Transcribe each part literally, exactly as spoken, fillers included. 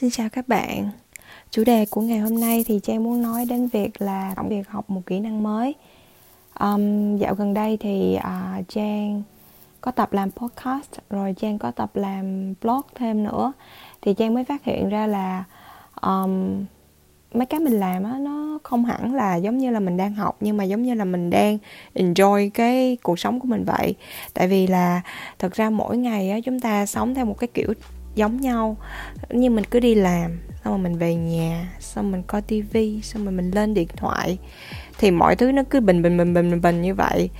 Xin chào các bạn. Chủ đề của ngày hôm nay thì Trang muốn nói đến việc là việc học một kỹ năng mới. Um, dạo gần đây thì uh, Trang có tập làm podcast, rồi Trang có tập làm blog thêm nữa. Thì Trang mới phát hiện ra là um, mấy cái mình làm á, nó không hẳn là giống như là mình đang học, nhưng mà giống như là mình đang enjoy cái cuộc sống của mình vậy. Tại vì là thật ra mỗi ngày á, chúng ta sống theo một cái kiểu giống nhau, nhưng mình cứ đi làm, xong rồi mình về nhà, xong mình coi tivi, xong rồi mình lên điện thoại, thì mọi thứ nó cứ bình bình bình bình bình như vậy.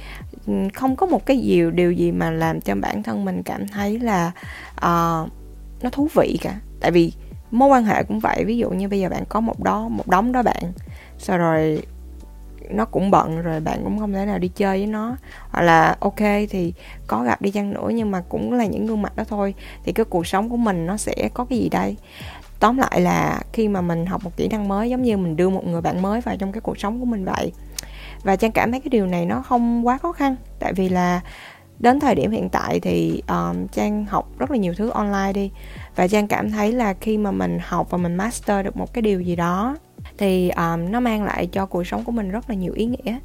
Không có một cái gì, điều gì mà làm cho bản thân mình cảm thấy là uh, nó thú vị cả. Tại vì mối quan hệ cũng vậy. Ví dụ như bây giờ bạn có một đó một đống đó bạn, sau rồi nó cũng bận, rồi bạn cũng không thể nào đi chơi với nó, hoặc là ok thì có gặp đi chăng nữa nhưng mà cũng là những gương mặt đó thôi. Thì cái cuộc sống của mình nó sẽ có cái gì đây? Tóm lại là khi mà mình học một kỹ năng mới, giống như mình đưa một người bạn mới vào trong cái cuộc sống của mình vậy. Và Trang cảm thấy cái điều này nó không quá khó khăn, tại vì là đến thời điểm hiện tại thì um, Trang học rất là nhiều thứ online đi. Và Trang cảm thấy là khi mà mình học và mình master được một cái điều gì đó thì um, nó mang lại cho cuộc sống của mình rất là nhiều ý nghĩa.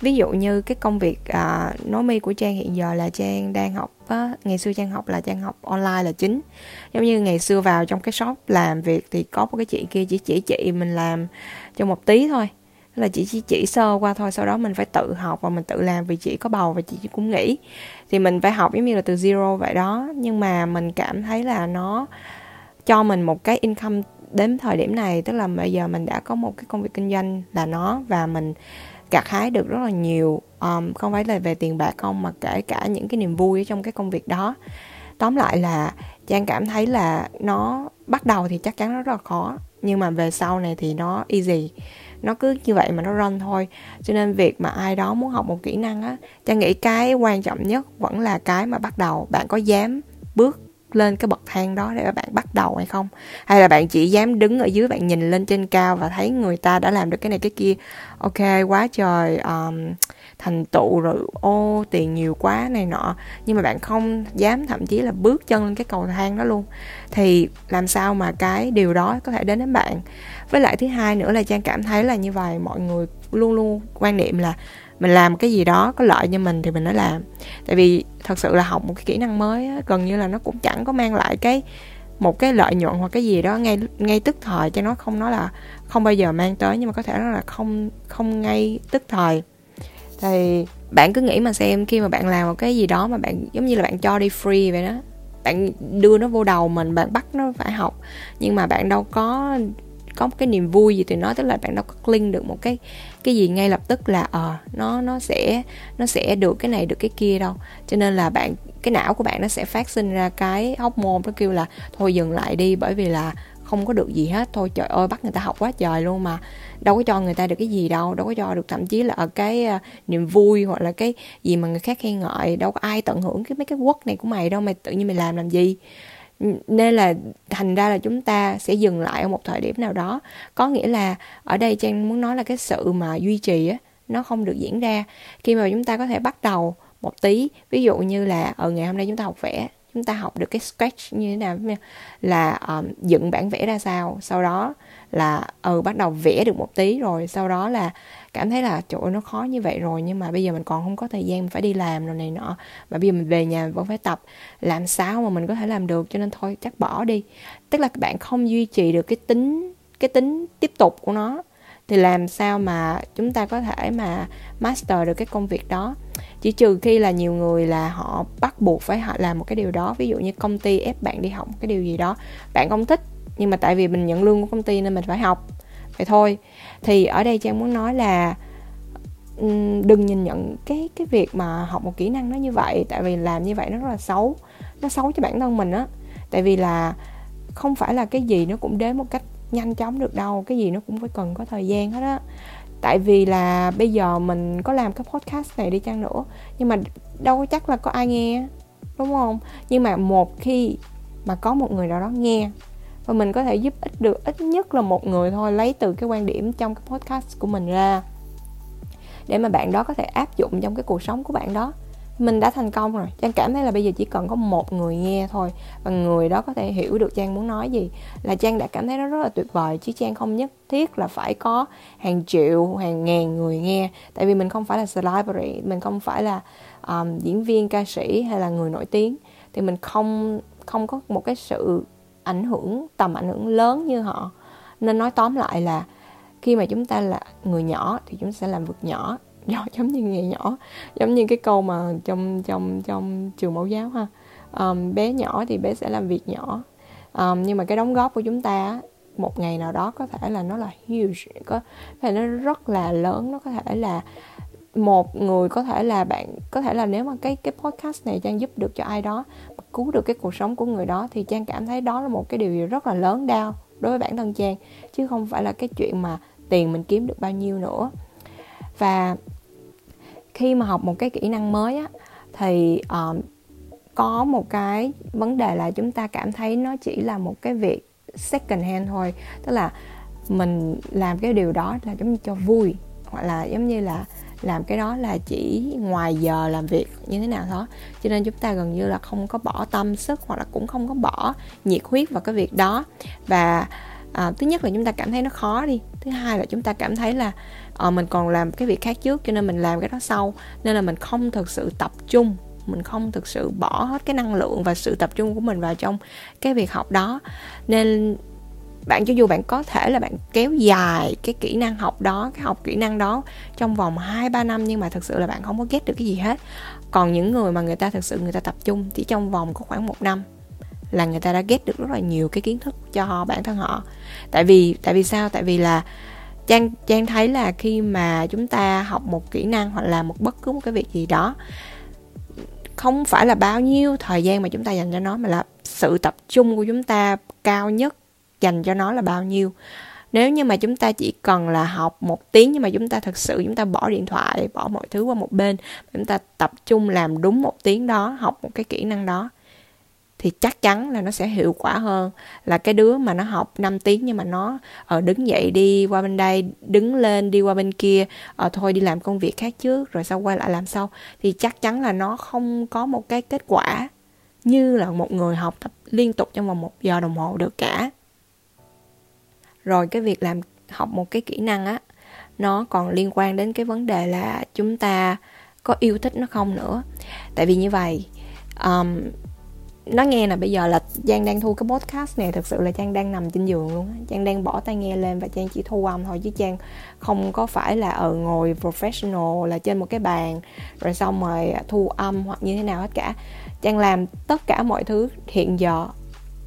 Ví dụ như cái công việc uh, nối mi của Trang hiện giờ là Trang đang học uh, ngày xưa Trang học là Trang học online là chính. Giống như ngày xưa vào trong cái shop làm việc thì có một cái chị kia chỉ chỉ chị mình làm cho một tí thôi, là chị chỉ chỉ sơ qua thôi, sau đó mình phải tự học và mình tự làm, vì chị có bầu và chị cũng nghỉ, thì mình phải học giống như là từ zero vậy đó. Nhưng mà mình cảm thấy là nó cho mình một cái income đến thời điểm này, tức là bây giờ mình đã có một cái công việc kinh doanh là nó, và mình gặt hái được rất là nhiều, um, không phải là về tiền bạc không, mà kể cả những cái niềm vui ở trong cái công việc đó. Tóm lại là Trang cảm thấy là nó bắt đầu thì chắc chắn nó rất là khó, nhưng mà về sau này thì nó easy, nó cứ như vậy mà nó run thôi. Cho nên việc mà ai đó muốn học một kỹ năng á, Trang nghĩ cái quan trọng nhất vẫn là cái mà bắt đầu. Bạn có dám bước lên cái bậc thang đó để bạn bắt đầu hay không, hay là bạn chỉ dám đứng ở dưới, bạn nhìn lên trên cao và thấy người ta đã làm được cái này cái kia, ok quá trời um, thành tựu rồi, ô tiền nhiều quá này nọ, nhưng mà bạn không dám thậm chí là bước chân lên cái cầu thang đó luôn, thì làm sao mà cái điều đó có thể đến đến bạn. Với lại thứ hai nữa là Trang cảm thấy là như vậy, mọi người luôn luôn quan niệm là mình làm cái gì đó có lợi cho mình thì mình nó làm. Tại vì thật sự là học một cái kỹ năng mới á, gần như là nó cũng chẳng có mang lại cái một cái lợi nhuận hoặc cái gì đó ngay ngay tức thời. Cho nó không nói là không bao giờ mang tới, nhưng mà có thể nó là không không ngay tức thời. Thì bạn cứ nghĩ mà xem, khi mà bạn làm một cái gì đó mà bạn giống như là bạn cho đi free vậy đó, bạn đưa nó vô đầu mình, bạn bắt nó phải học, nhưng mà bạn đâu có có một cái niềm vui gì từ nó, tức là bạn đâu có link được một cái cái gì ngay lập tức là ờ à, nó nó sẽ nó sẽ được cái này được cái kia đâu. Cho nên là bạn, cái não của bạn nó sẽ phát sinh ra cái hormone nó kêu là thôi dừng lại đi, bởi vì là không có được gì hết. Thôi trời ơi, bắt người ta học quá trời luôn mà đâu có cho người ta được cái gì đâu, đâu có cho được thậm chí là ở cái uh, niềm vui hoặc là cái gì mà người khác khen ngợi. Đâu có ai tận hưởng cái mấy cái work này của mày đâu, mày tự nhiên mày làm làm gì. Nên là thành ra là chúng ta sẽ dừng lại ở một thời điểm nào đó. Có nghĩa là ở đây Trang muốn nói là cái sự mà duy trì á, nó không được diễn ra. Khi mà chúng ta có thể bắt đầu một tí, ví dụ như là ở ngày hôm nay chúng ta học vẽ, chúng ta học được cái sketch như thế nào, là um, dựng bản vẽ ra sao, sau đó là ừ bắt đầu vẽ được một tí, rồi sau đó là cảm thấy là trời ơi nó khó như vậy rồi, nhưng mà bây giờ mình còn không có thời gian, mình phải đi làm rồi này nọ, mà bây giờ mình về nhà mình vẫn phải tập, làm sao mà mình có thể làm được, cho nên thôi chắc bỏ đi. Tức là bạn không duy trì được cái tính cái tính tiếp tục của nó, thì làm sao mà chúng ta có thể mà master được cái công việc đó. Chỉ trừ khi là nhiều người là họ bắt buộc phải họ làm một cái điều đó, ví dụ như công ty ép bạn đi học một cái điều gì đó bạn không thích, nhưng mà tại vì mình nhận lương của công ty nên mình phải học vậy thôi. Thì ở đây Trang muốn nói là đừng nhìn nhận cái cái việc mà học một kỹ năng nó như vậy, tại vì làm như vậy nó rất là xấu, nó xấu cho bản thân mình á. Tại vì là không phải là cái gì nó cũng đến một cách nhanh chóng được đâu, cái gì nó cũng phải cần có thời gian hết á. Tại vì là bây giờ mình có làm cái podcast này đi chăng nữa, nhưng mà đâu có chắc là có ai nghe, đúng không? Nhưng mà một khi mà có một người nào đó nghe, và mình có thể giúp ích được ít nhất là một người thôi, lấy từ cái quan điểm trong cái podcast của mình ra, để mà bạn đó có thể áp dụng trong cái cuộc sống của bạn đó. mình đã thành công rồi. Trang cảm thấy là bây giờ chỉ cần có một người nghe thôi và người đó có thể hiểu được Trang muốn nói gì là Trang đã cảm thấy nó rất là tuyệt vời, chứ Trang không nhất thiết là phải có hàng triệu, hàng ngàn người nghe. Tại vì mình không phải là celebrity, mình không phải là um, diễn viên, ca sĩ hay là người nổi tiếng, thì mình không, không có một cái sự ảnh hưởng, tầm ảnh hưởng lớn như họ. Nên nói tóm lại là khi mà chúng ta là người nhỏ thì chúng ta sẽ làm việc nhỏ, nhỏ giống như nghề nhỏ, giống như cái câu mà trong trong trong trường mẫu giáo ha, um, bé nhỏ thì bé sẽ làm việc nhỏ, um, nhưng mà cái đóng góp của chúng ta một ngày nào đó có thể là nó là huge, có thể nó rất là lớn, nó có thể là một người, có thể là bạn, có thể là nếu mà cái cái podcast này Trang giúp được cho ai đó, cứu được cái cuộc sống của người đó, thì Trang cảm thấy đó là một cái điều rất là lớn đau đối với bản thân Trang, chứ không phải là cái chuyện mà tiền mình kiếm được bao nhiêu nữa. Và khi mà học một cái kỹ năng mới á, thì uh, có một cái vấn đề là chúng ta cảm thấy nó chỉ là một cái việc second hand thôi, tức là mình làm cái điều đó là giống như cho vui, hoặc là giống như là làm cái đó là chỉ ngoài giờ làm việc như thế nào đó, cho nên chúng ta gần như là không có bỏ tâm sức hoặc là cũng không có bỏ nhiệt huyết vào cái việc đó. Và à, thứ nhất là chúng ta cảm thấy nó khó đi, thứ hai là chúng ta cảm thấy là à, mình còn làm cái việc khác trước cho nên mình làm cái đó sau, nên là mình không thực sự tập trung, mình không thực sự bỏ hết cái năng lượng và sự tập trung của mình vào trong cái việc học đó. Nên bạn, cho dù bạn có thể là bạn kéo dài cái kỹ năng học đó, cái học kỹ năng đó trong vòng hai ba năm, nhưng mà thực sự là bạn không có get được cái gì hết. Còn những người mà người ta thực sự người ta tập trung chỉ trong vòng có khoảng một năm là người ta đã get được rất là nhiều cái kiến thức cho bản thân họ. Tại vì tại vì sao? Tại vì là Trang, Trang thấy là khi mà chúng ta học một kỹ năng hoặc làm một bất cứ một cái việc gì đó, không phải là bao nhiêu thời gian mà chúng ta dành cho nó, mà là sự tập trung của chúng ta cao nhất dành cho nó là bao nhiêu. Nếu như mà chúng ta chỉ cần là học một tiếng nhưng mà chúng ta thực sự chúng ta bỏ điện thoại, bỏ mọi thứ qua một bên, chúng ta tập trung làm đúng một tiếng đó, học một cái kỹ năng đó, thì chắc chắn là nó sẽ hiệu quả hơn là cái đứa mà nó học năm tiếng nhưng mà nó ờ, đứng dậy đi qua bên đây, đứng lên đi qua bên kia, ờ, thôi đi làm công việc khác trước rồi sau quay lại làm sau, thì chắc chắn là nó không có một cái kết quả như là một người học tập liên tục trong vòng một giờ đồng hồ được cả. Rồi cái việc làm học một cái kỹ năng á, nó còn liên quan đến cái vấn đề là chúng ta có yêu thích nó không nữa. Tại vì như vậy, um, nó nghe là bây giờ là Trang đang thu cái podcast này, thực sự là Trang đang nằm trên giường luôn á, Trang đang bỏ tai nghe lên và Trang chỉ thu âm thôi, chứ Trang không có phải là ở ngồi professional là trên một cái bàn rồi xong rồi thu âm hoặc như thế nào hết cả. Trang làm tất cả mọi thứ hiện giờ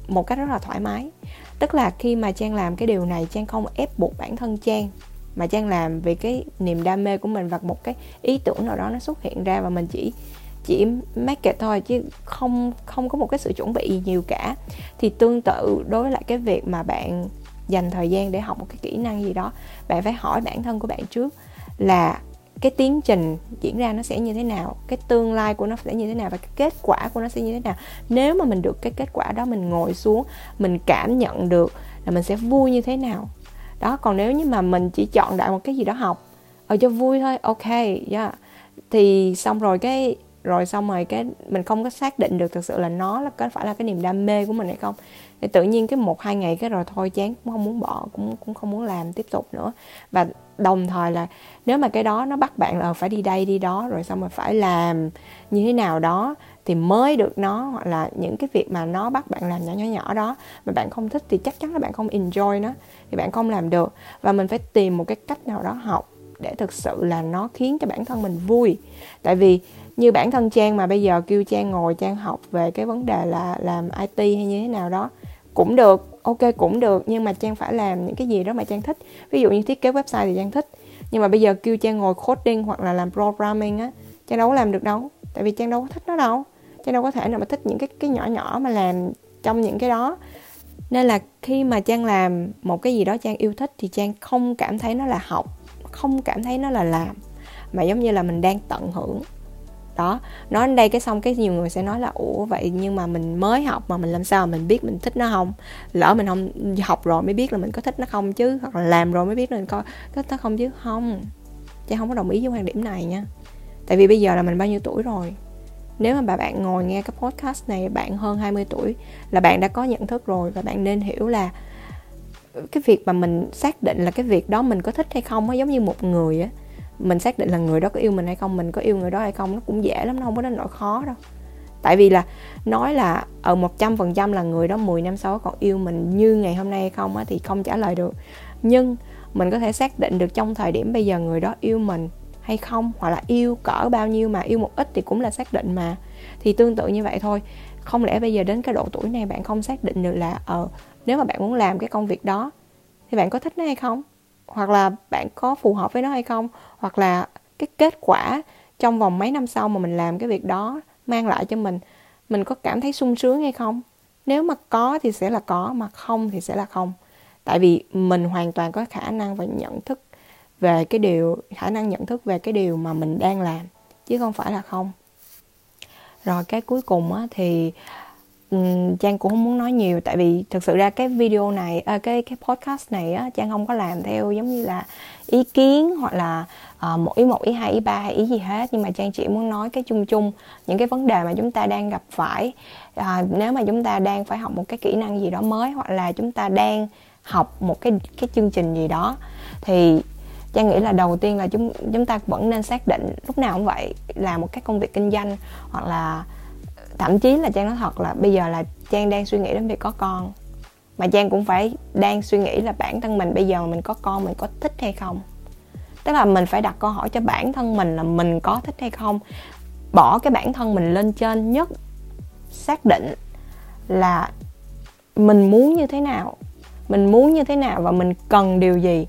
một cách rất là thoải mái. Tức là khi mà Trang làm cái điều này, Trang không ép buộc bản thân Trang, mà Trang làm vì cái niềm đam mê của mình và một cái ý tưởng nào đó nó xuất hiện ra, và mình chỉ chỉ make it thôi, chứ không không có một cái sự chuẩn bị gì nhiều cả. Thì tương tự đối với lại cái việc mà bạn dành thời gian để học một cái kỹ năng gì đó, bạn phải hỏi bản thân của bạn trước là cái tiến trình diễn ra nó sẽ như thế nào, cái tương lai của nó sẽ như thế nào và cái kết quả của nó sẽ như thế nào. Nếu mà mình được cái kết quả đó, mình ngồi xuống, mình cảm nhận được là mình sẽ vui như thế nào đó. Còn nếu như mà mình chỉ chọn đại một cái gì đó học ở cho vui thôi, ok, yeah, thì xong rồi cái rồi xong rồi cái mình không có xác định được thực sự là nó là có phải là cái niềm đam mê của mình hay không, thì tự nhiên cái một hai ngày cái rồi thôi chán, cũng không muốn bỏ, cũng cũng không muốn làm tiếp tục nữa. Và đồng thời là nếu mà cái đó nó bắt bạn là phải đi đây đi đó rồi xong rồi phải làm như thế nào đó thì mới được nó, hoặc là những cái việc mà nó bắt bạn làm nhỏ nhỏ nhỏ đó mà bạn không thích thì chắc chắn là bạn không enjoy nó, thì bạn không làm được. Và mình phải tìm một cái cách nào đó học để thực sự là nó khiến cho bản thân mình vui. Tại vì như bản thân Trang mà bây giờ kêu Trang ngồi Trang học về cái vấn đề là làm i tê hay như thế nào đó cũng được, ok cũng được, nhưng mà Trang phải làm những cái gì đó mà Trang thích. Ví dụ như thiết kế website thì Trang thích, nhưng mà bây giờ kêu Trang ngồi coding hoặc là làm programming á, Trang đâu có làm được đâu, tại vì Trang đâu có thích nó đâu, Trang đâu có thể nào mà thích những cái, cái nhỏ nhỏ mà làm trong những cái đó. Nên là khi mà Trang làm một cái gì đó Trang yêu thích thì Trang không cảm thấy nó là học, không cảm thấy nó là làm, mà giống như là mình đang tận hưởng đó. Nói đến đây cái xong cái nhiều người sẽ nói là ủa vậy nhưng mà mình mới học mà mình làm sao mình biết mình thích nó không, lỡ mình không học rồi mới biết là mình có thích nó không chứ, hoặc là làm rồi mới biết là mình có thích nó không chứ. Không, Trang không có đồng ý với quan điểm này nha. Tại vì bây giờ là mình bao nhiêu tuổi rồi, Nếu mà bạn ngồi nghe cái podcast này, bạn hơn hai mươi tuổi là bạn đã có nhận thức rồi, và bạn nên hiểu là cái việc mà mình xác định là cái việc đó mình có thích hay không á, giống như một người á, mình xác định là người đó có yêu mình hay không, mình có yêu người đó hay không, nó cũng dễ lắm, nó không có đến nỗi khó đâu. Tại vì là nói là ở một trăm phần trăm là người đó mười năm sau còn yêu mình như ngày hôm nay hay không á, thì không trả lời được. Nhưng mình có thể xác định được trong thời điểm bây giờ người đó yêu mình hay không, hoặc là yêu cỡ bao nhiêu, mà yêu một ít thì cũng là xác định mà. Thì tương tự như vậy thôi, không lẽ bây giờ đến cái độ tuổi này bạn không xác định được là ờ, nếu mà bạn muốn làm cái công việc đó thì bạn có thích nó hay không, hoặc là bạn có phù hợp với nó hay không, hoặc là cái kết quả trong vòng mấy năm sau mà mình làm cái việc đó mang lại cho mình, mình có cảm thấy sung sướng hay không. Nếu mà có thì sẽ là có, mà không thì sẽ là không. Tại vì mình hoàn toàn có khả năng và nhận thức về cái điều, khả năng nhận thức về cái điều mà mình đang làm, chứ không phải là không. Rồi cái cuối cùng á, thì Trang cũng không muốn nói nhiều, tại vì thực sự ra cái video này, à, cái cái podcast này á, Trang không có làm theo giống như là ý kiến hoặc là à, một ý một, ý hai, ý ba hay ý gì hết. Nhưng mà Trang chỉ muốn nói cái chung chung những cái vấn đề mà chúng ta đang gặp phải. À, nếu mà chúng ta đang phải học một cái kỹ năng gì đó mới, hoặc là chúng ta đang học một cái cái chương trình gì đó, thì Trang nghĩ là đầu tiên là chúng chúng ta vẫn nên xác định, lúc nào cũng vậy, là một cái công việc kinh doanh, hoặc là thậm chí là Trang nói thật là bây giờ là Trang đang suy nghĩ đến việc có con, mà Trang cũng phải đang suy nghĩ là bản thân mình bây giờ mình có con mình có thích hay không. Tức là mình phải đặt câu hỏi cho bản thân mình là mình có thích hay không, bỏ cái bản thân mình lên trên nhất, xác định là mình muốn như thế nào, mình muốn như thế nào và mình cần điều gì.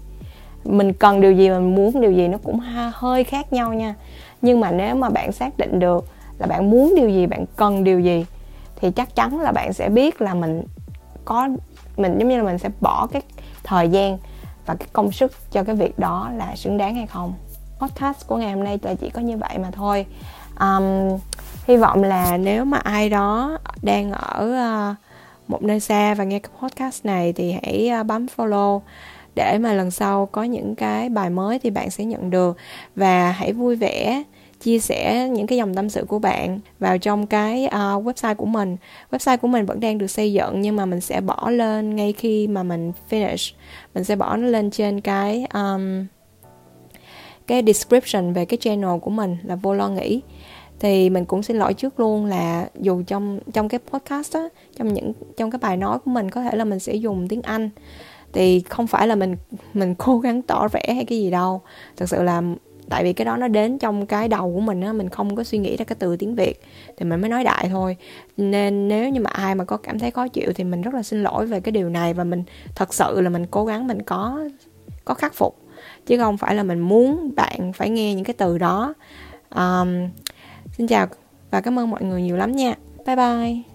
Mình cần điều gì và mình muốn điều gì nó cũng hơi khác nhau nha. Nhưng mà nếu mà bạn xác định được là bạn muốn điều gì, bạn cần điều gì, thì chắc chắn là bạn sẽ biết là mình có mình giống như là mình sẽ bỏ cái thời gian và cái công sức cho cái việc đó là xứng đáng hay không. Podcast của ngày hôm nay là chỉ có như vậy mà thôi. Um, hy vọng là nếu mà ai đó đang ở uh, một nơi xa và nghe cái podcast này thì hãy uh, bấm follow để mà lần sau có những cái bài mới thì bạn sẽ nhận được. Và hãy vui vẻ chia sẻ những cái dòng tâm sự của bạn vào trong cái uh, website của mình. Website của mình vẫn đang được xây dựng, nhưng mà mình sẽ bỏ lên ngay khi mà mình finish. Mình sẽ bỏ nó lên trên cái um, cái description về cái channel của mình là Vô Lo Nghĩ. Thì mình cũng xin lỗi trước luôn là dù trong trong cái podcast á, trong những trong cái bài nói của mình có thể là mình sẽ dùng tiếng Anh. Thì không phải là mình mình cố gắng tỏ vẻ hay cái gì đâu. Thực sự là tại vì cái đó nó đến trong cái đầu của mình á, mình không có suy nghĩ ra cái từ tiếng Việt thì mình mới nói đại thôi. Nên nếu như mà ai mà có cảm thấy khó chịu thì mình rất là xin lỗi về cái điều này, và mình thật sự là mình cố gắng, mình có có khắc phục, chứ không phải là mình muốn bạn phải nghe những cái từ đó. Um, xin chào và cảm ơn mọi người nhiều lắm nha. Bye bye.